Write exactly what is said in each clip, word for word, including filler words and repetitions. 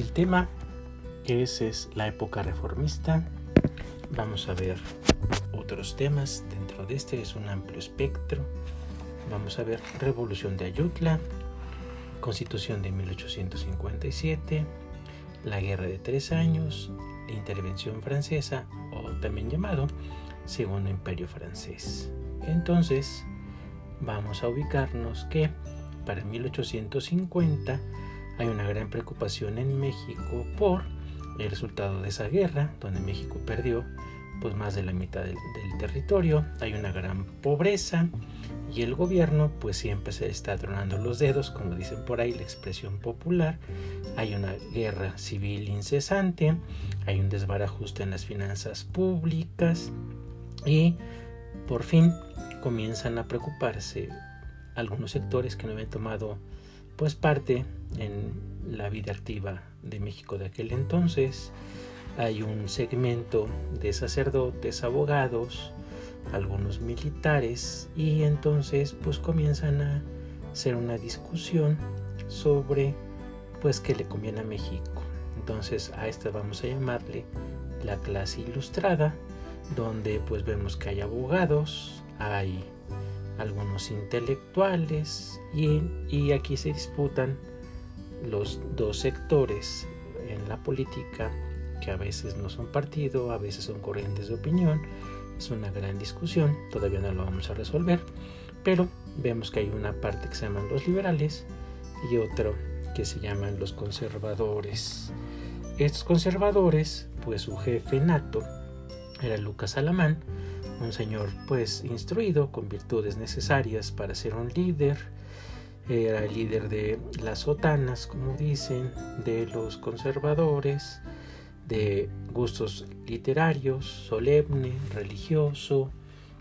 el tema que es, es la época reformista. Vamos a ver otros temas dentro de este, es un amplio espectro. Vamos a ver Revolución de Ayutla, Constitución de mil ochocientos cincuenta y siete, la Guerra de Tres Años, la Intervención Francesa, o también llamado Segundo Imperio Francés. Entonces, vamos a ubicarnos que para mil ochocientos cincuenta hay una gran preocupación en México por el resultado de esa guerra, donde México perdió pues más de la mitad del, del territorio, hay una gran pobreza y el gobierno pues siempre se está tronando los dedos, como dicen por ahí la expresión popular, hay una guerra civil incesante, hay un desbarajuste en las finanzas públicas y por fin comienzan a preocuparse algunos sectores que no habían tomado pues parte en la vida activa de México de aquel entonces. Hay un segmento de sacerdotes, abogados, algunos militares, y entonces pues comienzan a hacer una discusión sobre pues qué le conviene a México. Entonces a esta vamos a llamarle la clase ilustrada, donde pues vemos que hay abogados, hay algunos intelectuales y, y aquí se disputan los dos sectores en la política, que a veces no son partido, a veces son corrientes de opinión. Es una gran discusión, todavía no lo vamos a resolver, pero vemos que hay una parte que se llaman los liberales y otro que se llaman los conservadores. Estos conservadores, pues su jefe nato era Lucas Alamán, un señor pues instruido, con virtudes necesarias para ser un líder. Era el líder de las sotanas, como dicen, de los conservadores, de gustos literarios, solemne, religioso,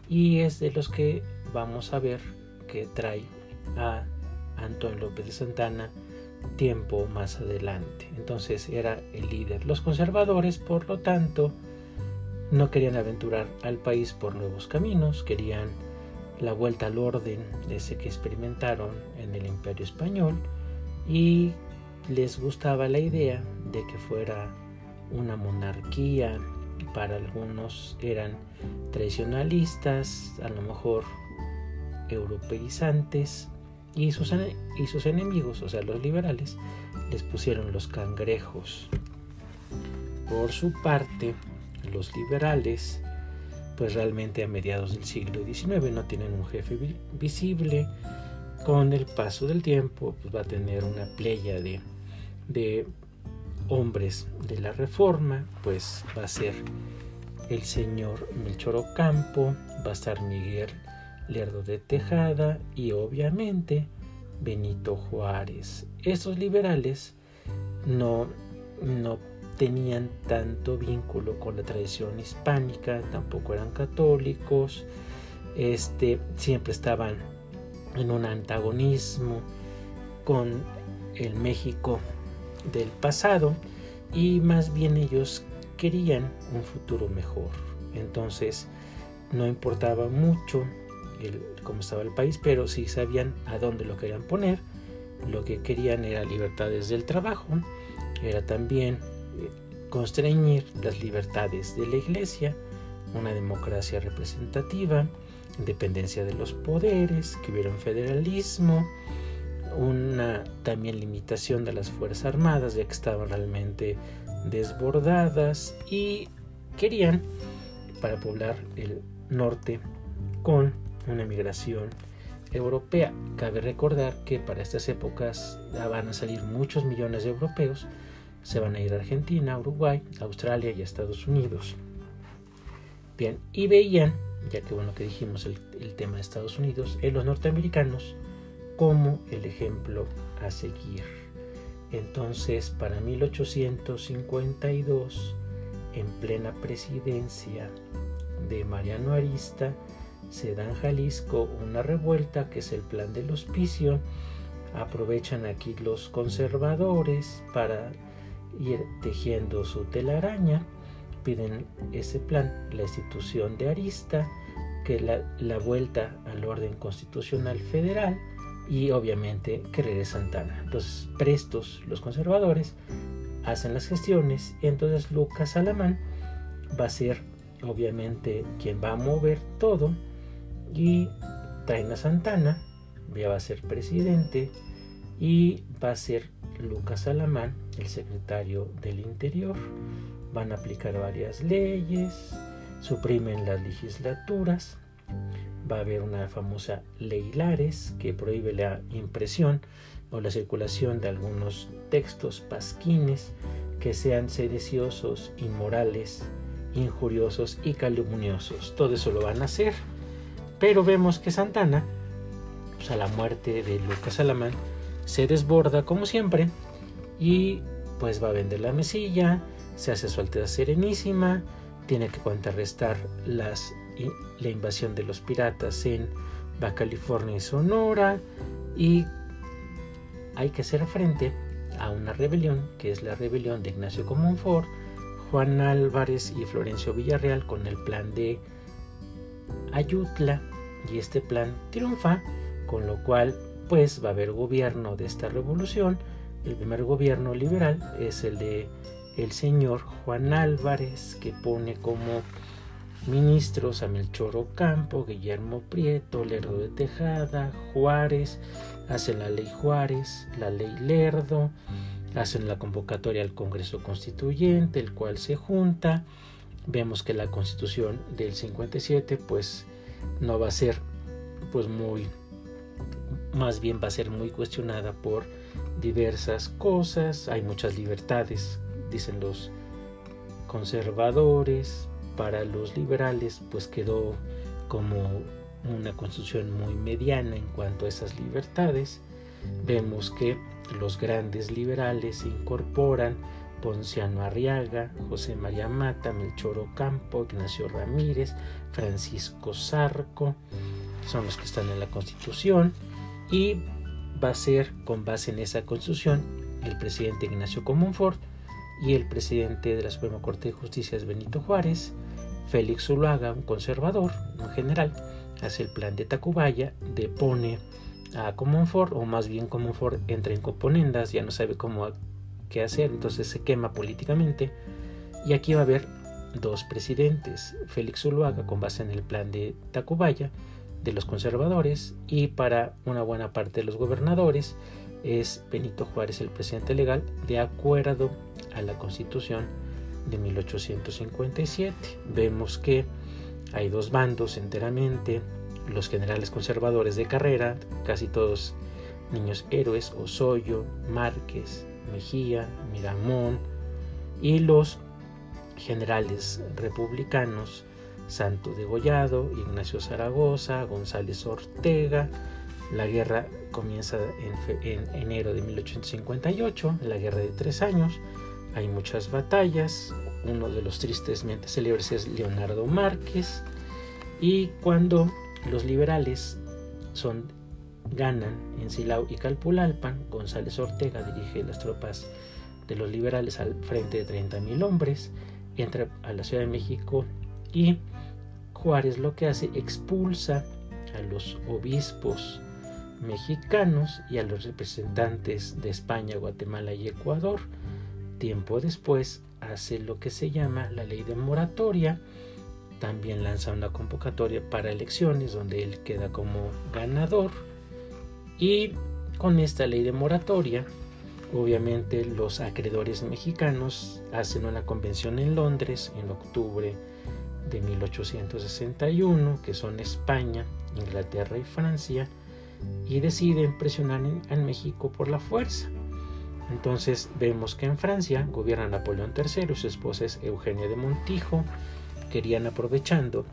y es de los que vamos a ver que trae a Antonio López de Santa Anna tiempo más adelante. Entonces era el líder. Los conservadores, por lo tanto, no querían aventurar al país por nuevos caminos, querían la vuelta al orden ese que experimentaron en el Imperio Español, y les gustaba la idea de que fuera una monarquía. Para algunos eran tradicionalistas, a lo mejor europeizantes, y sus, y sus enemigos, o sea los liberales, les pusieron los cangrejos. Por su parte, los liberales pues realmente a mediados del siglo diecinueve no tienen un jefe vi- visible. Con el paso del tiempo pues va a tener una playa de, de hombres de la reforma, pues va a ser el señor Melchor Ocampo, va a estar Miguel Lerdo de Tejada y obviamente Benito Juárez. Estos liberales no, no tenían tanto vínculo con la tradición hispánica, tampoco eran católicos, este, siempre estaban en un antagonismo con el México del pasado, y más bien ellos querían un futuro mejor. Entonces no importaba mucho el, cómo estaba el país, pero sí sabían a dónde lo querían poner. Lo que querían era libertades del trabajo, era también constreñir las libertades de la iglesia, una democracia representativa, independencia de los poderes, que hubiera un federalismo, una también limitación de las fuerzas armadas, ya que estaban realmente desbordadas, y querían para poblar el norte con una migración europea. Cabe recordar que para estas épocas ya van a salir muchos millones de europeos, se van a ir a Argentina, Uruguay, Australia y a Estados Unidos. Bien, y veían, ya que bueno que dijimos el, el tema de Estados Unidos, en los norteamericanos como el ejemplo a seguir. Entonces, para mil ochocientos cincuenta y dos, en plena presidencia de Mariano Arista, se da en Jalisco una revuelta que es el plan del hospicio. Aprovechan aquí los conservadores para ir tejiendo su telaraña, piden ese plan, la institución de Arista, que la, la vuelta al orden constitucional federal, y obviamente que regresa Santa Anna. Entonces, prestos los conservadores hacen las gestiones, y entonces Lucas Alamán va a ser obviamente quien va a mover todo, y traen a Santa Anna, ya va a ser presidente, y va a ser Lucas Alamán el secretario del Interior. Van a aplicar varias leyes, suprimen las legislaturas, va a haber una famosa ley Lares que prohíbe la impresión o la circulación de algunos textos pasquines que sean sediciosos, inmorales, injuriosos y calumniosos. Todo eso lo van a hacer, pero vemos que Santa Anna, pues a la muerte de Lucas Alamán, se desborda como siempre y pues va a vender la mesilla, se hace su Alteza Serenísima, tiene que contrarrestar las, la invasión de los piratas en Baja California y Sonora, y hay que hacer frente a una rebelión que es la rebelión de Ignacio Comonfort, Juan Álvarez y Florencio Villarreal con el plan de Ayutla, y este plan triunfa, con lo cual pues va a haber gobierno de esta revolución. El primer gobierno liberal es el de el señor Juan Álvarez, que pone como ministros a Melchor Ocampo, Guillermo Prieto, Lerdo de Tejada, Juárez, hacen la ley Juárez, la ley Lerdo, hacen la convocatoria al Congreso Constituyente, el cual se junta. Vemos que la Constitución del cincuenta y siete pues no va a ser pues muy, más bien va a ser muy cuestionada por diversas cosas. Hay muchas libertades, dicen los conservadores. Para los liberales pues quedó como una constitución muy mediana en cuanto a esas libertades. Vemos que los grandes liberales se incorporan: Ponciano Arriaga, José María Mata, Melchor Ocampo, Ignacio Ramírez, Francisco Zarco, son los que están en la Constitución, y va a ser con base en esa Constitución el presidente Ignacio Comonfort, y el presidente de la Suprema Corte de Justicia es Benito Juárez. Félix Zuluaga, un conservador, un general, hace el plan de Tacubaya, depone a Comonfort, o más bien Comonfort entra en componendas, ya no sabe cómo qué hacer, entonces se quema políticamente, y aquí va a haber dos presidentes: Félix Zuluaga con base en el plan de Tacubaya de los conservadores, y para una buena parte de los gobernadores es Benito Juárez el presidente legal, de acuerdo a la Constitución de mil ochocientos cincuenta y siete. Vemos que hay dos bandos enteramente: los generales conservadores de carrera, casi todos niños héroes, Osollo, Márquez, Mejía, Miramón, y los generales republicanos, Santo de Gollado, Ignacio Zaragoza, González Ortega. La guerra comienza en, en enero de mil ochocientos cincuenta y ocho, la guerra de tres años. Hay muchas batallas. Uno de los tristemente célebres es Leonardo Márquez. Y cuando los liberales son, ganan en Silao y Calpulalpan, González Ortega dirige las tropas de los liberales al frente de treinta mil hombres, entra a la Ciudad de México, y Juárez lo que hace, expulsa a los obispos mexicanos y a los representantes de España, Guatemala y Ecuador. Tiempo después hace lo que se llama la ley de moratoria, también lanza una convocatoria para elecciones donde él queda como ganador, y con esta ley de moratoria obviamente los acreedores mexicanos hacen una convención en Londres en octubre de mil ochocientos sesenta y uno, que son España, Inglaterra y Francia, y deciden presionar a México por la fuerza. Entonces vemos que en Francia gobierna Napoleón tercero, su esposa es Eugenia de Montijo. Querían, aprovechando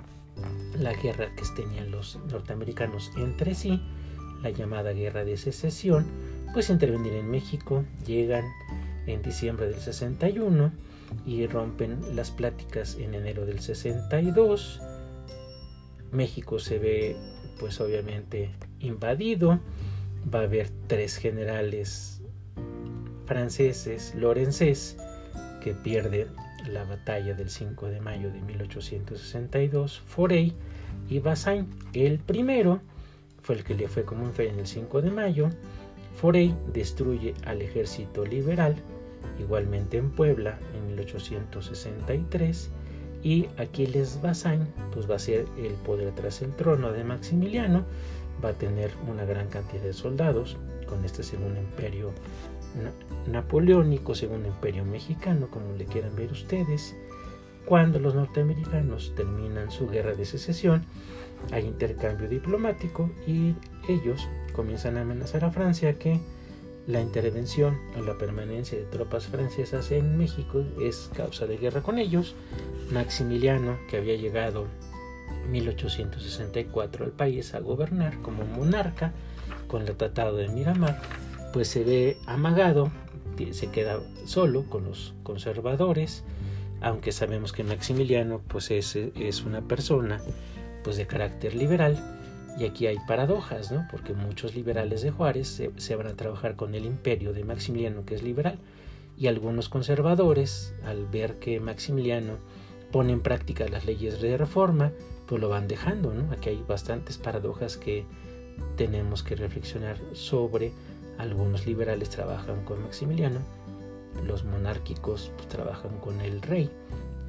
la guerra que tenían los norteamericanos entre sí, la llamada guerra de secesión, pues intervenir en México. Llegan en diciembre del sesenta y uno y rompen las pláticas en enero del sesenta y dos. México se ve pues obviamente invadido. Va a haber tres generales franceses, Lorences, que pierde la batalla del cinco de mayo de mil ochocientos sesenta y dos, Forey y Bazaine. El primero fue el que le fue como un fe en el cinco de mayo. Forey destruye al ejército liberal igualmente en Puebla en mil ochocientos sesenta y tres, y Aquiles Bazán pues va a ser el poder tras el trono de Maximiliano, va a tener una gran cantidad de soldados con este segundo imperio napoleónico, segundo imperio mexicano, como le quieran ver ustedes. Cuando los norteamericanos terminan su guerra de secesión, hay intercambio diplomático y ellos comienzan a amenazar a Francia que la intervención o la permanencia de tropas francesas en México es causa de guerra con ellos. Maximiliano, que había llegado en mil ochocientos sesenta y cuatro al país a gobernar como monarca con el Tratado de Miramar, pues se ve amagado, se queda solo con los conservadores, aunque sabemos que Maximiliano pues es, es una persona pues de carácter liberal. Y aquí hay paradojas, ¿no? Porque muchos liberales de Juárez se, se van a trabajar con el imperio de Maximiliano, que es liberal, y algunos conservadores, al ver que Maximiliano pone en práctica las leyes de reforma, pues lo van dejando, ¿no? Aquí hay bastantes paradojas que tenemos que reflexionar sobre. Algunos liberales trabajan con Maximiliano, los monárquicos pues, trabajan con el rey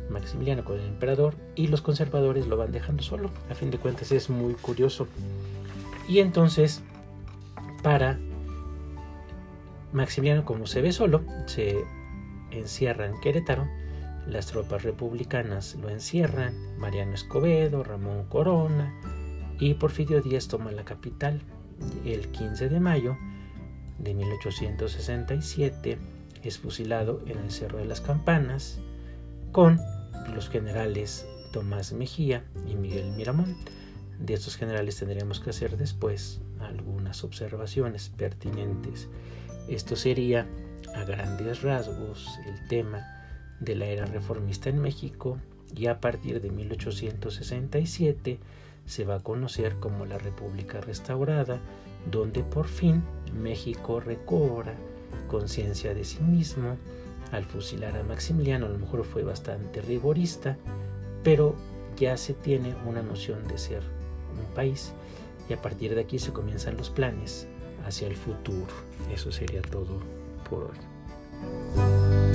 Maximiliano, con el emperador, y los conservadores lo van dejando solo. A fin de cuentas es muy curioso. Y entonces, para Maximiliano, como se ve solo, se encierra en Querétaro, las tropas republicanas lo encierran, Mariano Escobedo, Ramón Corona, y Porfirio Díaz toma la capital el quince de mayo de mil ochocientos sesenta y siete, es fusilado en el Cerro de las Campanas con los generales Tomás Mejía y Miguel Miramón. De estos generales tendríamos que hacer después algunas observaciones pertinentes. Esto sería a grandes rasgos el tema de la era reformista en México, y a partir de mil ochocientos sesenta y siete se va a conocer como la República Restaurada, donde por fin México recobra conciencia de sí mismo. Al fusilar a Maximiliano, a lo mejor fue bastante rigorista, pero ya se tiene una noción de ser un país, y a partir de aquí se comienzan los planes hacia el futuro. Eso sería todo por hoy.